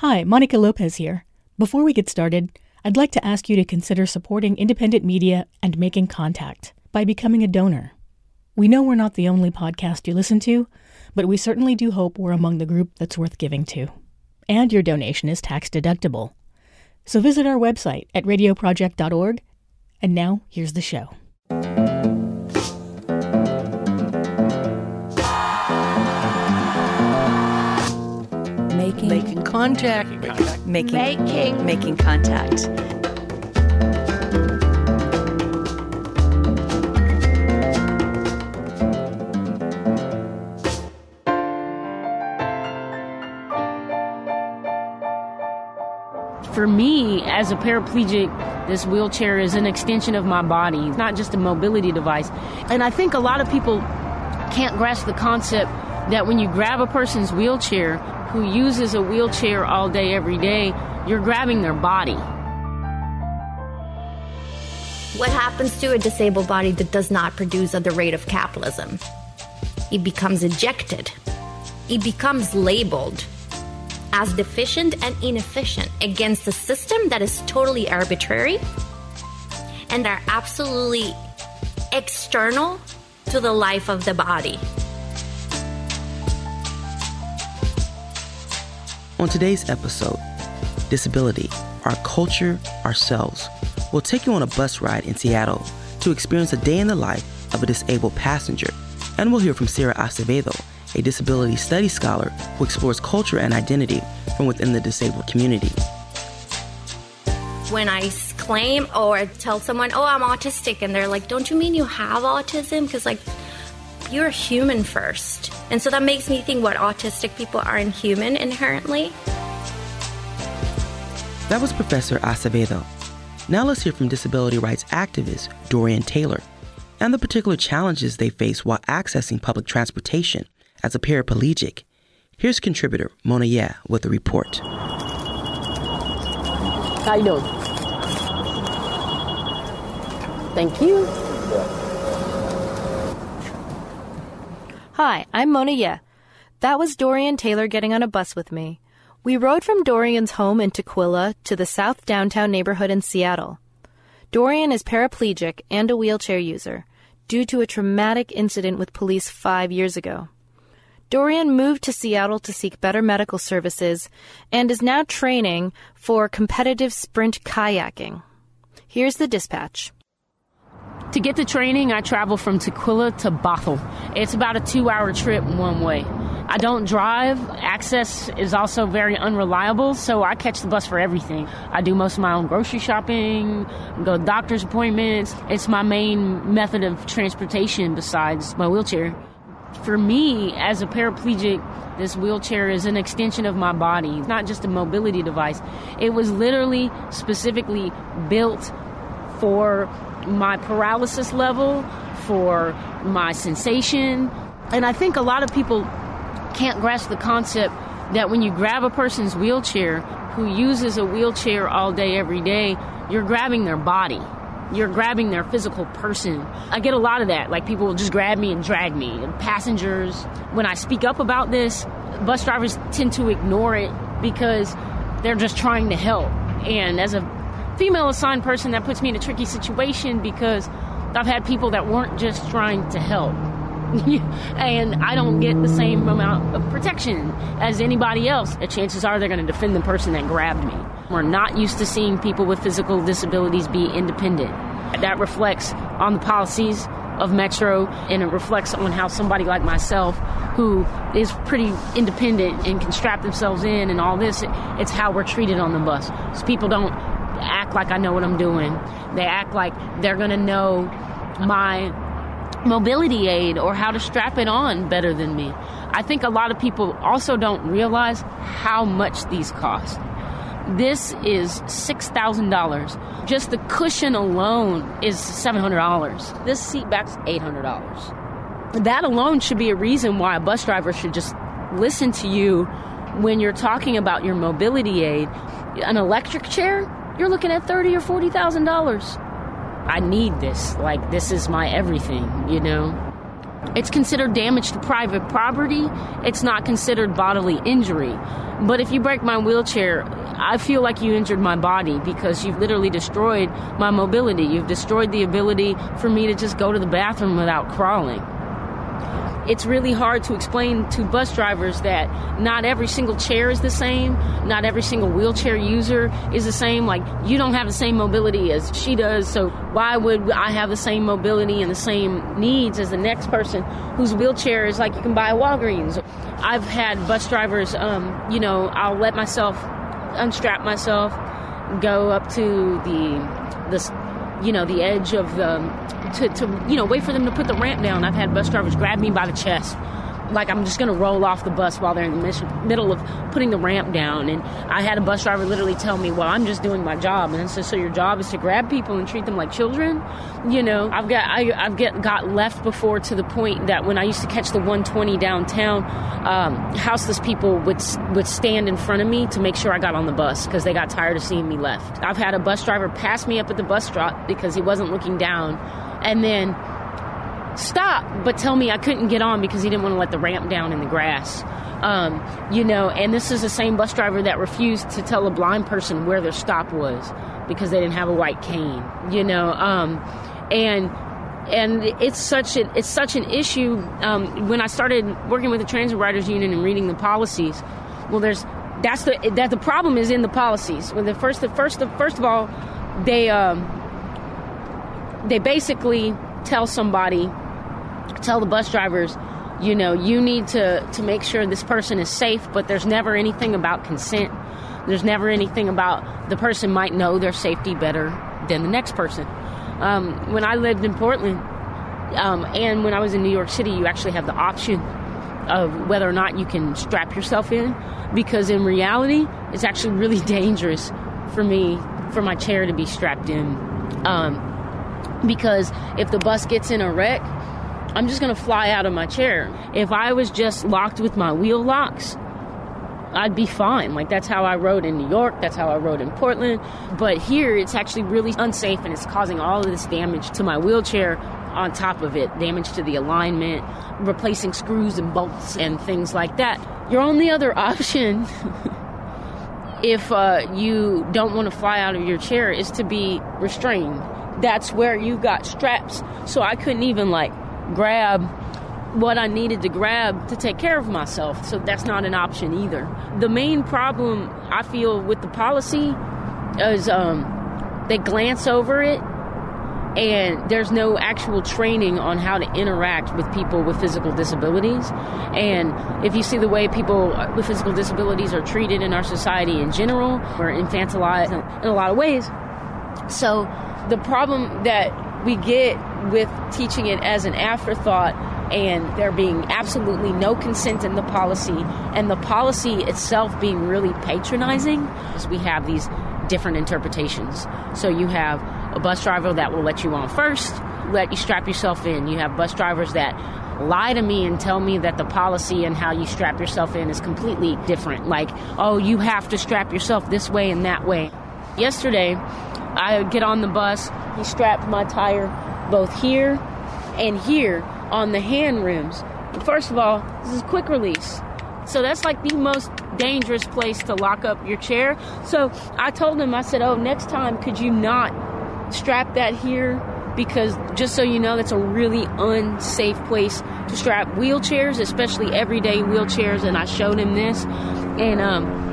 Hi, Monica Lopez here. Before we get started, I'd like to ask you to consider supporting independent media and making contact by becoming a donor. We know we're not the only podcast you listen to, but we certainly do hope we're among the group that's worth giving to. And your donation is tax deductible. So visit our website at radioproject.org. And now, here's the show. Making contact. Making contact. For me, as a paraplegic, this wheelchair is an extension of my body. It's not just a mobility device. And I think a lot of people can't grasp the concept that when you grab a person's wheelchair, who uses a wheelchair all day, every day, you're grabbing their body. What happens to a disabled body that does not produce at the rate of capitalism? It becomes ejected. It becomes labeled as deficient and inefficient against a system that is totally arbitrary and are absolutely external to the life of the body. On today's episode, disability, our culture, ourselves, we'll take you on a bus ride in Seattle to experience a day in the life of a disabled passenger. And we'll hear from Sara Acevedo, a disability studies scholar who explores culture and identity from within the disabled community. When I claim or tell someone, oh, I'm autistic, and they're like, don't you mean you have autism? Because like, you're human first. And so that makes me think what autistic people aren't human inherently. That was Professor Acevedo. Now let's hear from disability rights activist Dorian Taylor and the particular challenges they face while accessing public transportation as a paraplegic. Here's contributor Mona Yeh with a report. Kind of. Thank you. Hi, I'm Mona Yeh. That was Dorian Taylor getting on a bus with me. We rode from Dorian's home in Tukwila to the South Downtown neighborhood in Seattle. Dorian is paraplegic and a wheelchair user due to a traumatic incident with police 5 years ago. Dorian moved to Seattle to seek better medical services and is now training for competitive sprint kayaking. Here's the dispatch. To get the training, I travel from Tukwila to Bothell. It's about a 2-hour trip one way. I don't drive. Access is also very unreliable, so I catch the bus for everything. I do most of my own grocery shopping, go to doctor's appointments. It's my main method of transportation besides my wheelchair. For me, as a paraplegic, this wheelchair is an extension of my body. It's not just a mobility device. It was literally specifically built for my paralysis level, for my sensation. And I think a lot of people can't grasp the concept that when you grab a person's wheelchair, who uses a wheelchair all day, every day, you're grabbing their body. You're grabbing their physical person. I get a lot of that. Like, people will just grab me and drag me. And passengers, when I speak up about this, bus drivers tend to ignore it because they're just trying to help. And as a female assigned person, that puts me in a tricky situation because I've had people that weren't just trying to help. And I don't get the same amount of protection as anybody else. The chances are they're going to defend the person that grabbed me. We're not used to seeing people with physical disabilities be independent. That reflects on the policies of Metro, and it reflects on how somebody like myself, who is pretty independent and can strap themselves in and all this, it's how we're treated on the bus. So people don't act like I know what I'm doing. They act like they're going to know my mobility aid or how to strap it on better than me. I think a lot of people also don't realize how much these cost. This is $6,000. Just the cushion alone is $700. This seat back's $800. That alone should be a reason why a bus driver should just listen to you when you're talking about your mobility aid. An electric chair, you're looking at $30,000 or $40,000. I need this. Like, this is my everything, you know? It's considered damage to private property. It's not considered bodily injury. But if you break my wheelchair, I feel like you injured my body because you've literally destroyed my mobility. You've destroyed the ability for me to just go to the bathroom without crawling. It's really hard to explain to bus drivers that not every single chair is the same. Not every single wheelchair user is the same. Like, you don't have the same mobility as she does, so why would I have the same mobility and the same needs as the next person whose wheelchair is like you can buy a Walgreens? I've had bus drivers, I'll let myself unstrap myself, go up to the edge of the... To wait for them to put the ramp down. I've had bus drivers grab me by the chest, like I'm just going to roll off the bus while they're in the middle of putting the ramp down. And I had a bus driver literally tell me, well, I'm just doing my job. And so your job is to grab people and treat them like children? You know, I've got left before, to the point that when I used to catch the 120 downtown, houseless people would stand in front of me to make sure I got on the bus because they got tired of seeing me left. I've had a bus driver pass me up at the bus stop because he wasn't looking down, and then stop, but tell me I couldn't get on because he didn't want to let the ramp down in the grass. And this is the same bus driver that refused to tell a blind person where their stop was because they didn't have a white cane. And it's such an issue. When I started working with the Transit Riders Union and reading the policies, well, the problem is in the policies. Well, first of all, they basically tell the bus drivers, you need to make sure this person is safe, but there's never anything about consent. There's never anything about the person might know their safety better than the next person. When I lived in Portland, and when I was in New York City, you actually have the option of whether or not you can strap yourself in, because in reality, it's actually really dangerous for me, for my chair to be strapped in. Because if the bus gets in a wreck, I'm just going to fly out of my chair. If I was just locked with my wheel locks, I'd be fine. Like, that's how I rode in New York. That's how I rode in Portland. But here, it's actually really unsafe, and it's causing all of this damage to my wheelchair on top of it. Damage to the alignment, replacing screws and bolts and things like that. Your only other option, if you don't want to fly out of your chair, is to be restrained. That's where you got straps. So I couldn't even grab what I needed to grab to take care of myself. So that's not an option either. The main problem I feel with the policy is they glance over it, and there's no actual training on how to interact with people with physical disabilities. And if you see the way people with physical disabilities are treated in our society in general, we're infantilized in a lot of ways. So the problem that we get with teaching it as an afterthought, and there being absolutely no consent in the policy, and the policy itself being really patronizing, is we have these different interpretations. So you have a bus driver that will let you on first, let you strap yourself in. You have bus drivers that lie to me and tell me that the policy and how you strap yourself in is completely different. Like, oh, you have to strap yourself this way and that way. Yesterday, I get on the bus, he strapped my tire both here and here on the hand rims. First of all, this is quick release. So that's like the most dangerous place to lock up your chair. So I told him, I said, oh, next time, could you not strap that here? Because just so you know, that's a really unsafe place to strap wheelchairs, especially everyday wheelchairs. And I showed him this. And,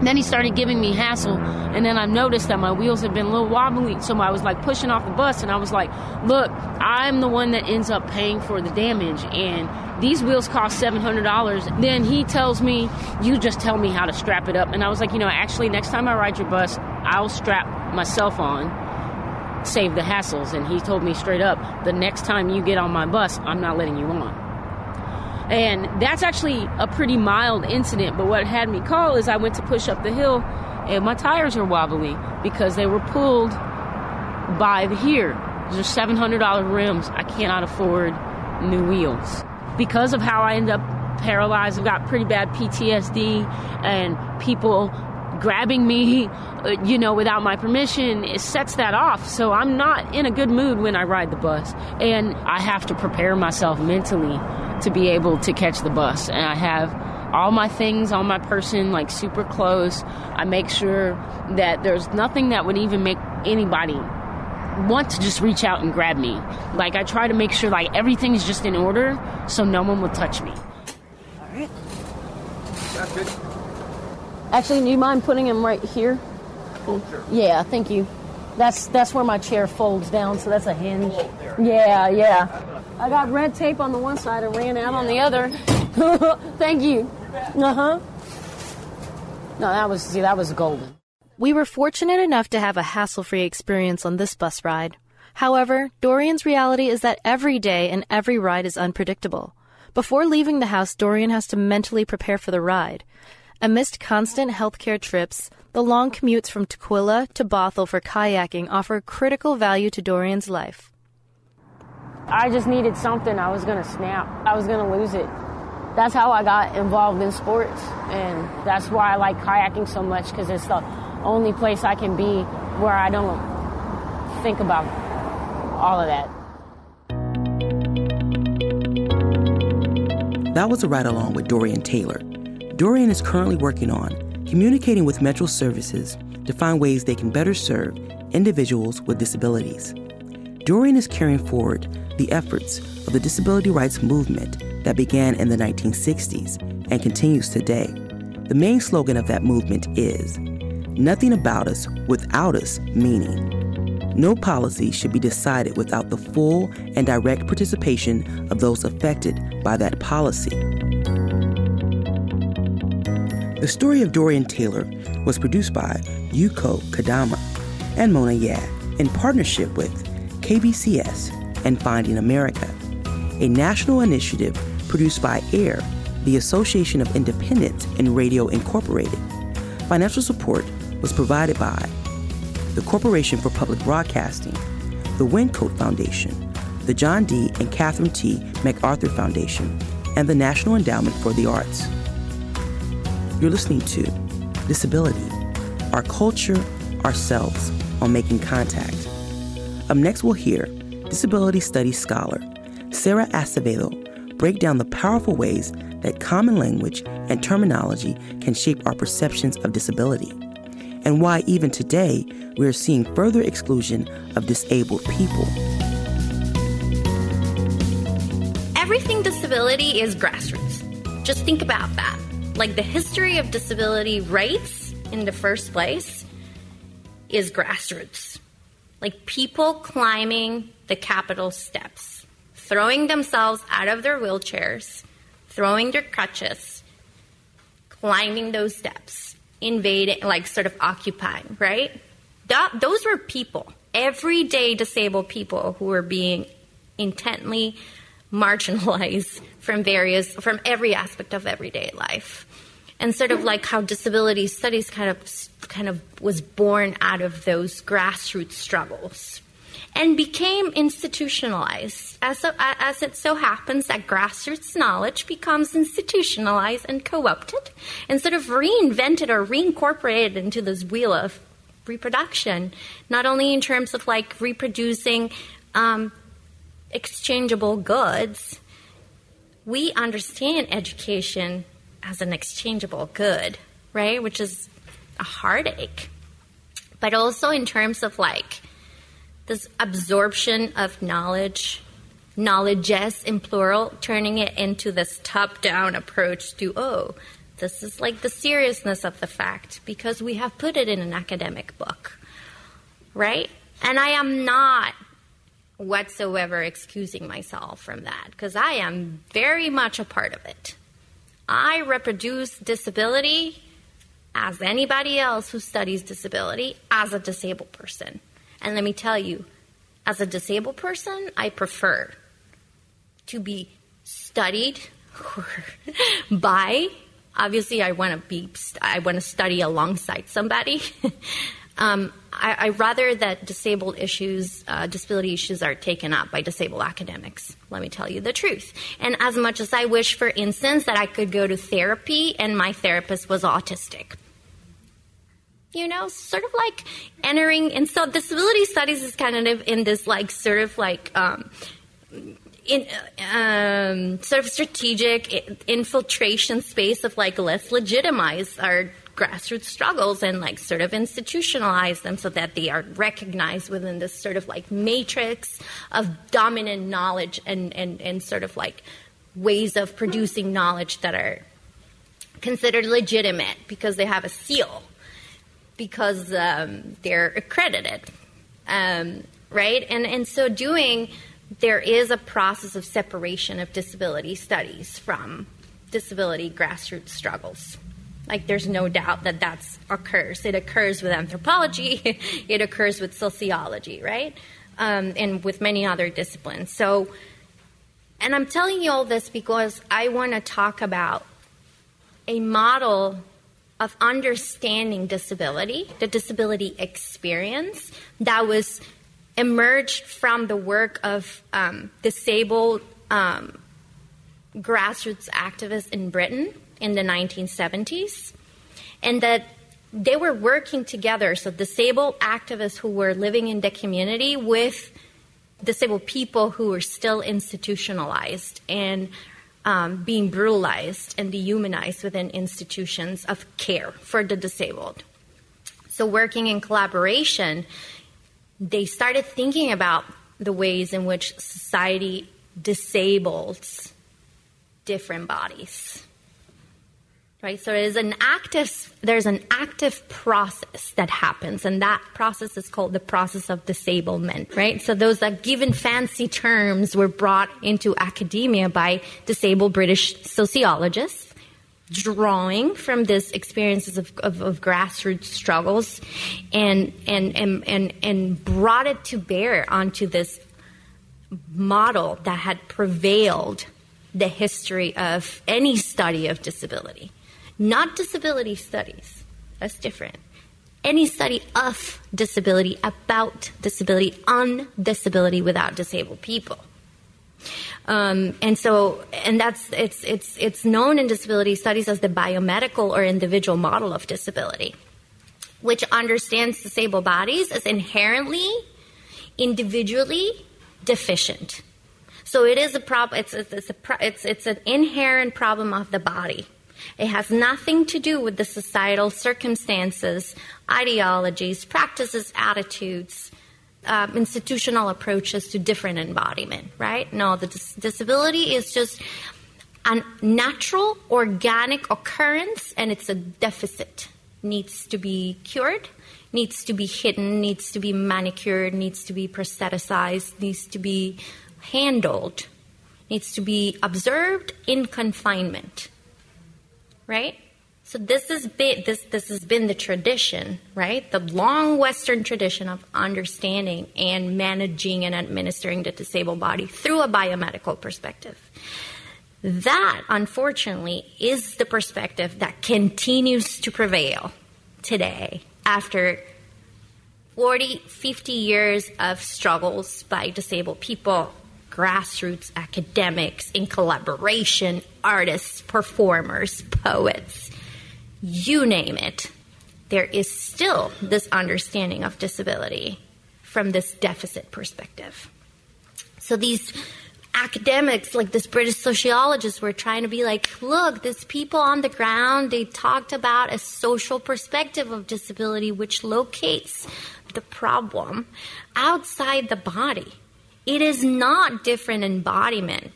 then he started giving me hassle, and then I noticed that my wheels had been a little wobbly, so I was pushing off the bus, and I was like, look, I'm the one that ends up paying for the damage, and these wheels cost $700. Then he tells me, you just tell me how to strap it up. And I was like, actually, next time I ride your bus, I'll strap myself on. Save the hassles. And he told me straight up, the next time you get on my bus, I'm not letting you on. And that's actually a pretty mild incident, but what had me call is I went to push up the hill, and my tires are wobbly because they were pulled by the here. These are $700 rims. I cannot afford new wheels. Because of how I end up paralyzed, I've got pretty bad PTSD, and people grabbing me, you know, without my permission, it sets that off. So I'm not in a good mood when I ride the bus. And I have to prepare myself mentally to be able to catch the bus. And I have all my things on my person, like super close. I make sure that there's nothing that would even make anybody want to just reach out and grab me. Like, I try to make sure, like, everything's just in order so no one will touch me. All right. That's good. Actually, do you mind putting him right here? Oh, sure. Yeah, thank you. That's where my chair folds down, so that's a hinge. Oh, there. Yeah, yeah. I got red tape on the one side and ran out on the other. Thank you. Uh-huh. No, that was golden. We were fortunate enough to have a hassle-free experience on this bus ride. However, Dorian's reality is that every day and every ride is unpredictable. Before leaving the house, Dorian has to mentally prepare for the ride. Amidst constant healthcare trips, the long commutes from Tukwila to Bothell for kayaking offer critical value to Dorian's life. I just needed something. I was going to snap. I was going to lose it. That's how I got involved in sports, and that's why I like kayaking so much, because it's the only place I can be where I don't think about all of that. That was a ride-along with Dorian Taylor. Dorian is currently working on communicating with Metro Services to find ways they can better serve individuals with disabilities. Dorian is carrying forward the efforts of the disability rights movement that began in the 1960s and continues today. The main slogan of that movement is, "Nothing about us without us," meaning no policy should be decided without the full and direct participation of those affected by that policy. The story of Dorian Taylor was produced by Yuko Kadama and Mona Yeh in partnership with KBCS and Finding America, a national initiative produced by AIR, the Association of Independents in Radio Incorporated. Financial support was provided by the Corporation for Public Broadcasting, the Wincoat Foundation, the John D. and Catherine T. MacArthur Foundation, and the National Endowment for the Arts. You're listening to Disability, Our Culture, Ourselves, on Making Contact. Up next, we'll hear disability studies scholar Sara Acevedo break down the powerful ways that common language and terminology can shape our perceptions of disability, and why even today we are seeing further exclusion of disabled people. Everything disability is grassroots. Just think about that. Like, the history of disability rights in the first place is grassroots. Like, people climbing the Capitol steps, throwing themselves out of their wheelchairs, throwing their crutches, climbing those steps, invading, like, sort of occupying, right? Those were people, everyday disabled people who were being intently marginalized from every aspect of everyday life. And sort of like how disability studies kind of was born out of those grassroots struggles, and became institutionalized. As it so happens that grassroots knowledge becomes institutionalized and co-opted and sort of reinvented or reincorporated into this wheel of reproduction, not only in terms of like reproducing exchangeable goods. We understand education as an exchangeable good, right? Which is a heartache. But also in terms of like this absorption of knowledge, knowledges in plural, turning it into this top-down approach to, oh, this is like the seriousness of the fact because we have put it in an academic book, right? And I am not whatsoever excusing myself from that because I am very much a part of it. I reproduce disability as anybody else who studies disability as a disabled person. And let me tell you, as a disabled person, I prefer to be studied by. Obviously, I want to study alongside somebody. I rather that disability issues are taken up by disabled academics. Let me tell you the truth. And as much as I wish, for instance, that I could go to therapy and my therapist was autistic, you know, sort of like entering. And so disability studies is kind of in this like sort of like sort of strategic infiltration space of like, let's legitimize our grassroots struggles and like sort of institutionalize them so that they are recognized within this sort of like matrix of dominant knowledge and sort of like ways of producing knowledge that are considered legitimate because they have a seal, because they're accredited, right? And so doing, there is a process of separation of disability studies from disability grassroots struggles. Like, there's no doubt that that occurs. It occurs with anthropology. It occurs with sociology, right? And with many other disciplines. So, and I'm telling you all this because I want to talk about a model of understanding disability, the disability experience, that was emerged from the work of disabled grassroots activists in Britain in the 1970s, and that they were working together, so disabled activists who were living in the community with disabled people who were still institutionalized and being brutalized and dehumanized within institutions of care for the disabled. So working in collaboration, they started thinking about the ways in which society disables different bodies. Right, so there's an active process that happens, and that process is called the process of disablement, right? So those that given fancy terms were brought into academia by disabled British sociologists, drawing from these experiences of grassroots struggles, and brought it to bear onto this model that had prevailed the history of any study of disability. Not disability studies, that's different. Any study of disability, about disability, on disability, without disabled people. And that's, it's known in disability studies as the biomedical or individual model of disability, which understands disabled bodies as inherently, individually deficient. So it is a problem. It's an inherent problem of the body. It has nothing to do with the societal circumstances, ideologies, practices, attitudes, institutional approaches to different embodiment, right? No, the disability is just a natural, organic occurrence, and it's a deficit. Needs to be cured, needs to be hidden, needs to be manicured, needs to be prostheticized, needs to be handled, needs to be observed in confinement. Right? So this has been the tradition, right? The long Western tradition of understanding and managing and administering the disabled body through a biomedical perspective. That, unfortunately, is the perspective that continues to prevail today after 40, 50 years of struggles by disabled people, grassroots academics, in collaboration, artists, performers, poets, you name it. There is still this understanding of disability from this deficit perspective. So these academics, like this British sociologist, were trying to be like, look, these people on the ground, they talked about a social perspective of disability which locates the problem outside the body. It is not different embodiment.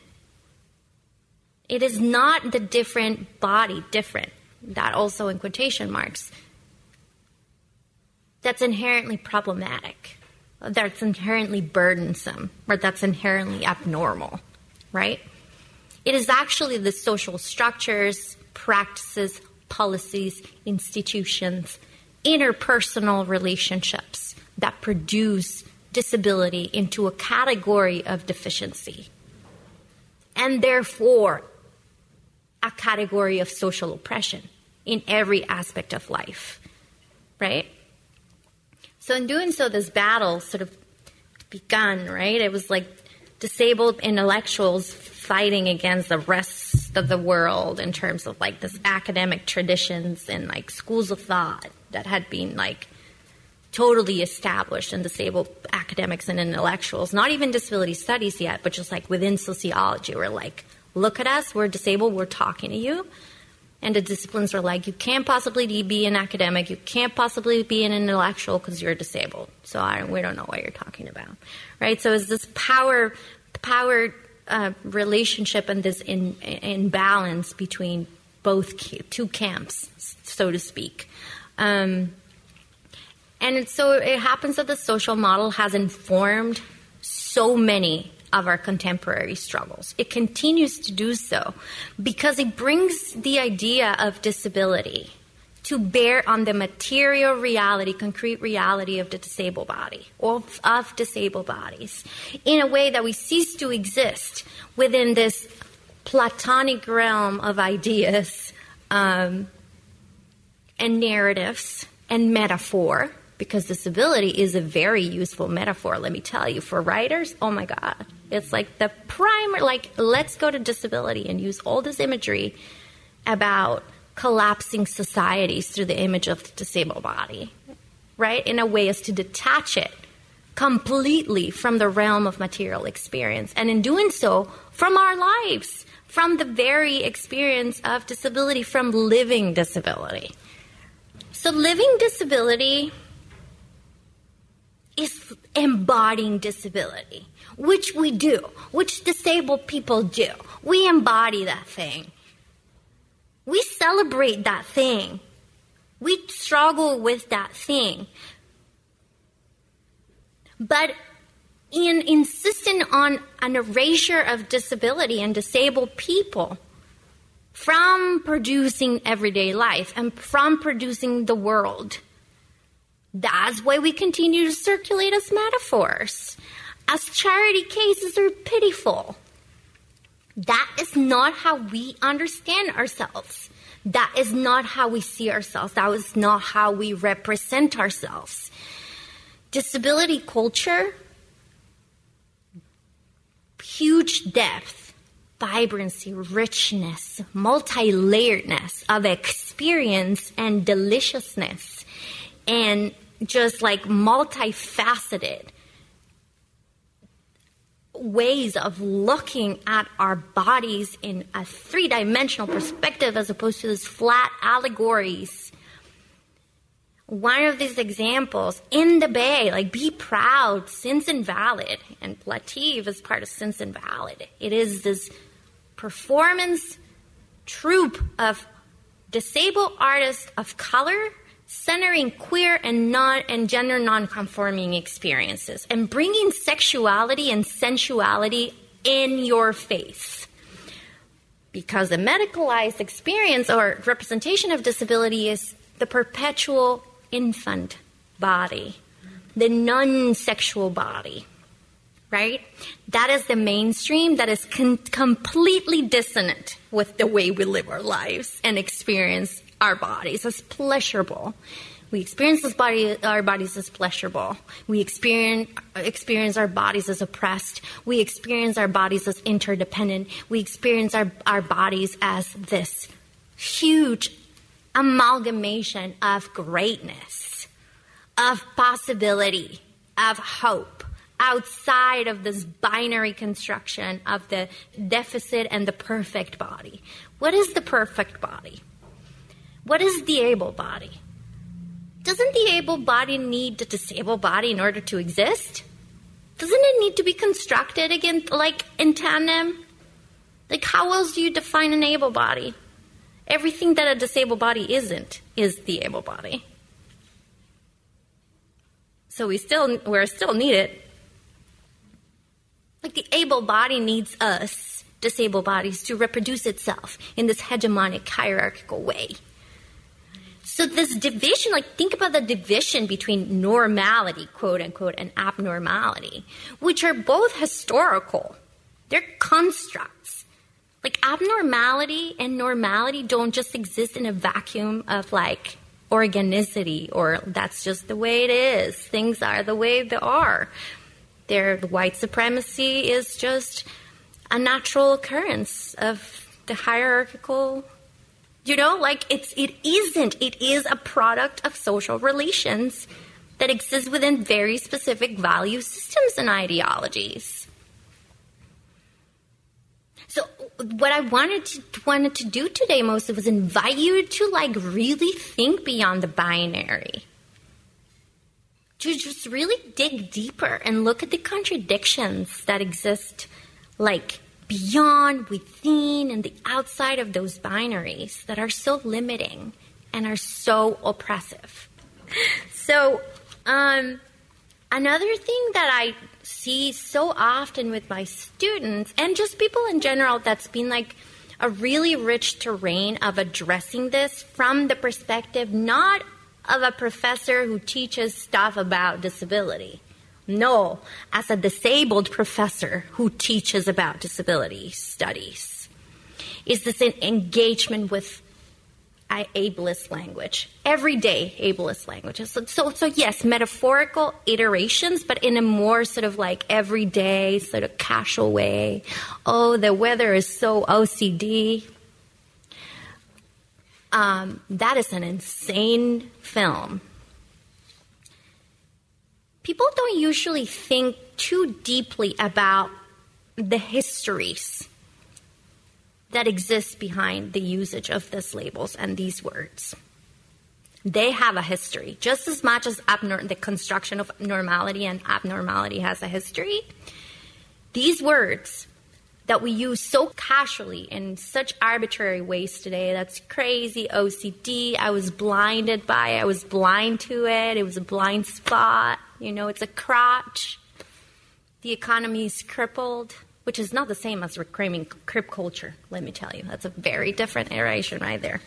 It is not the different body, different, that also in quotation marks, that's inherently problematic, that's inherently burdensome, or that's inherently abnormal, right? It is actually the social structures, practices, policies, institutions, interpersonal relationships that produce disability into a category of deficiency, and therefore a category of social oppression in every aspect of life, right? So in doing so, this battle sort of began, right? It was like disabled intellectuals fighting against the rest of the world in terms of like this academic traditions and like schools of thought that had been like totally established in disabled academics and intellectuals, not even disability studies yet, but just like within sociology, we're like, look at us, we're disabled, we're talking to you. And the disciplines are like, you can't possibly be an academic, you can't possibly be an intellectual because you're disabled. So we don't know what you're talking about, right? So it's this power relationship and this imbalance between both two camps, so to speak. And so it happens that the social model has informed so many of our contemporary struggles. It continues to do so because it brings the idea of disability to bear on the material reality, concrete reality of the disabled body, or of disabled bodies, in a way that we cease to exist within this Platonic realm of ideas and narratives and metaphor. Because disability is a very useful metaphor, let me tell you. For writers, oh my God. It's like the primer, like let's go to disability and use all this imagery about collapsing societies through the image of the disabled body, right? In a way is to detach it completely from the realm of material experience. And in doing so, from our lives, from the very experience of disability, from living disability. So living disability is embodying disability, which we do, which disabled people do. We embody that thing. We celebrate that thing. We struggle with that thing. But in insisting on an erasure of disability and disabled people from producing everyday life and from producing the world, that's why we continue to circulate as metaphors, as charity cases are pitiful. That is not how we understand ourselves. That is not how we see ourselves. That is not how we represent ourselves. Disability culture, huge depth, vibrancy, richness, multi-layeredness of experience and deliciousness, and just like multifaceted ways of looking at our bodies in a three-dimensional perspective as opposed to these flat allegories. One of these examples in the Bay, like be proud, Sins Invalid, and Platief is part of Sins Invalid. It is this performance troupe of disabled artists of color centering queer and gender non-conforming experiences and bringing sexuality and sensuality in your face. Because the medicalized experience or representation of disability is the perpetual infant body, the non-sexual body, right? That is the mainstream that is completely dissonant with the way we live our lives and experience our bodies as pleasurable. We experience our bodies as pleasurable. We experience our bodies as oppressed. We experience our bodies as interdependent. We experience our bodies as this huge amalgamation of greatness, of possibility, of hope, outside of this binary construction of the deficit and the perfect body. What is the perfect body? What is the able body? Doesn't the able body need the disabled body in order to exist? Doesn't it need to be constructed again, like in tandem? Like how else do you define an able body? Everything that a disabled body isn't is the able body. So we're still needed. Like the able body needs us, disabled bodies, to reproduce itself in this hegemonic hierarchical way. So this division, like think about the division between normality, quote unquote, and abnormality, which are both historical. They're constructs. Like abnormality and normality don't just exist in a vacuum of like organicity or that's just the way it is. Things are the way they are. The white supremacy is just a natural occurrence of the hierarchical You know, like it isn't. It is a product of social relations that exists within very specific value systems and ideologies. So what I wanted to do today mostly was invite you to like really think beyond the binary. To just really dig deeper and look at the contradictions that exist like beyond, within, and the outside of those binaries that are so limiting and are so oppressive. So another thing that I see so often with my students and just people in general that's been like a really rich terrain of addressing this from the perspective not of a professor who teaches stuff about disability. No, as a disabled professor who teaches about disability studies, is this an engagement with ableist language, everyday ableist language. So yes, metaphorical iterations, but in a more sort of like everyday, sort of casual way. Oh, the weather is so OCD. That is an insane film. People don't usually think too deeply about the histories that exist behind the usage of these labels and these words. They have a history, just as much as the construction of normality and abnormality has a history. These words that we use so casually in such arbitrary ways today, that's crazy, OCD, I was blinded by it, I was blind to it, it was a blind spot. You know, it's a crotch. The economy is crippled, which is not the same as reclaiming crip culture, let me tell you. That's a very different iteration right there.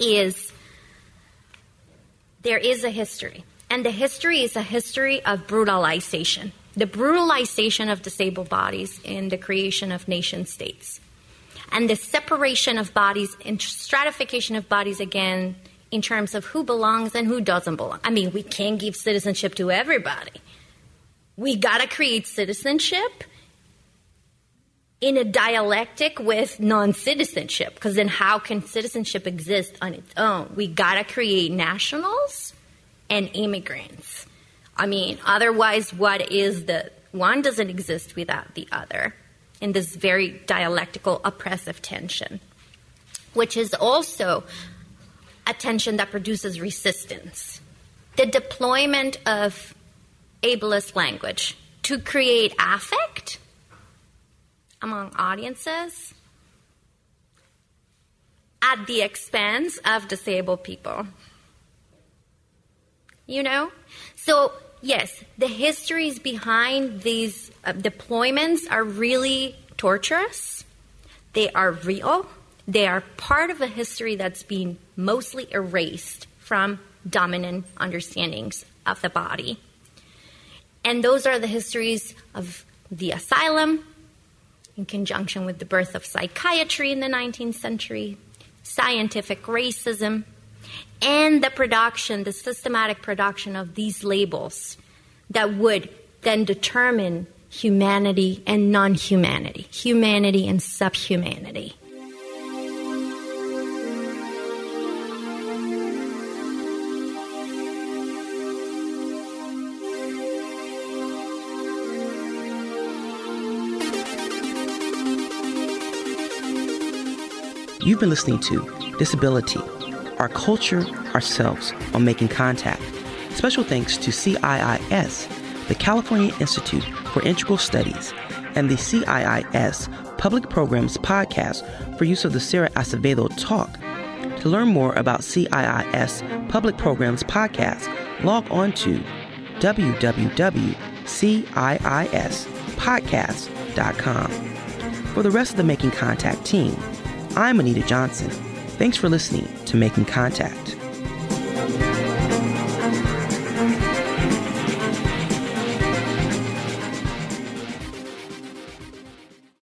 There is a history. And the history is a history of brutalization. The brutalization of disabled bodies in the creation of nation states. And the separation of bodies and stratification of bodies again in terms of who belongs and who doesn't belong. I mean, we can't give citizenship to everybody. We gotta create citizenship in a dialectic with non-citizenship, because then how can citizenship exist on its own? We gotta create nationals and immigrants. I mean, otherwise, what is the one doesn't exist without the other in this very dialectical oppressive tension, which is also a tension that produces resistance. The deployment of ableist language to create affect among audiences at the expense of disabled people. You know? So, yes, the histories behind these deployments are really torturous. They are real. They are part of a history that's been mostly erased from dominant understandings of the body. And those are the histories of the asylum in conjunction with the birth of psychiatry in the 19th century, scientific racism, and the systematic production of these labels that would then determine humanity and non-humanity, humanity and subhumanity. You've been listening to Disability, Our Culture, Ourselves, on Making Contact. Special thanks to CIIS, the California Institute for Integral Studies, and the CIIS Public Programs Podcast for use of the Sara Acevedo Talk. To learn more about CIIS Public Programs Podcast, log on to www.ciispodcast.com. For the rest of the Making Contact team, I'm Anita Johnson. Thanks for listening to Making Contact.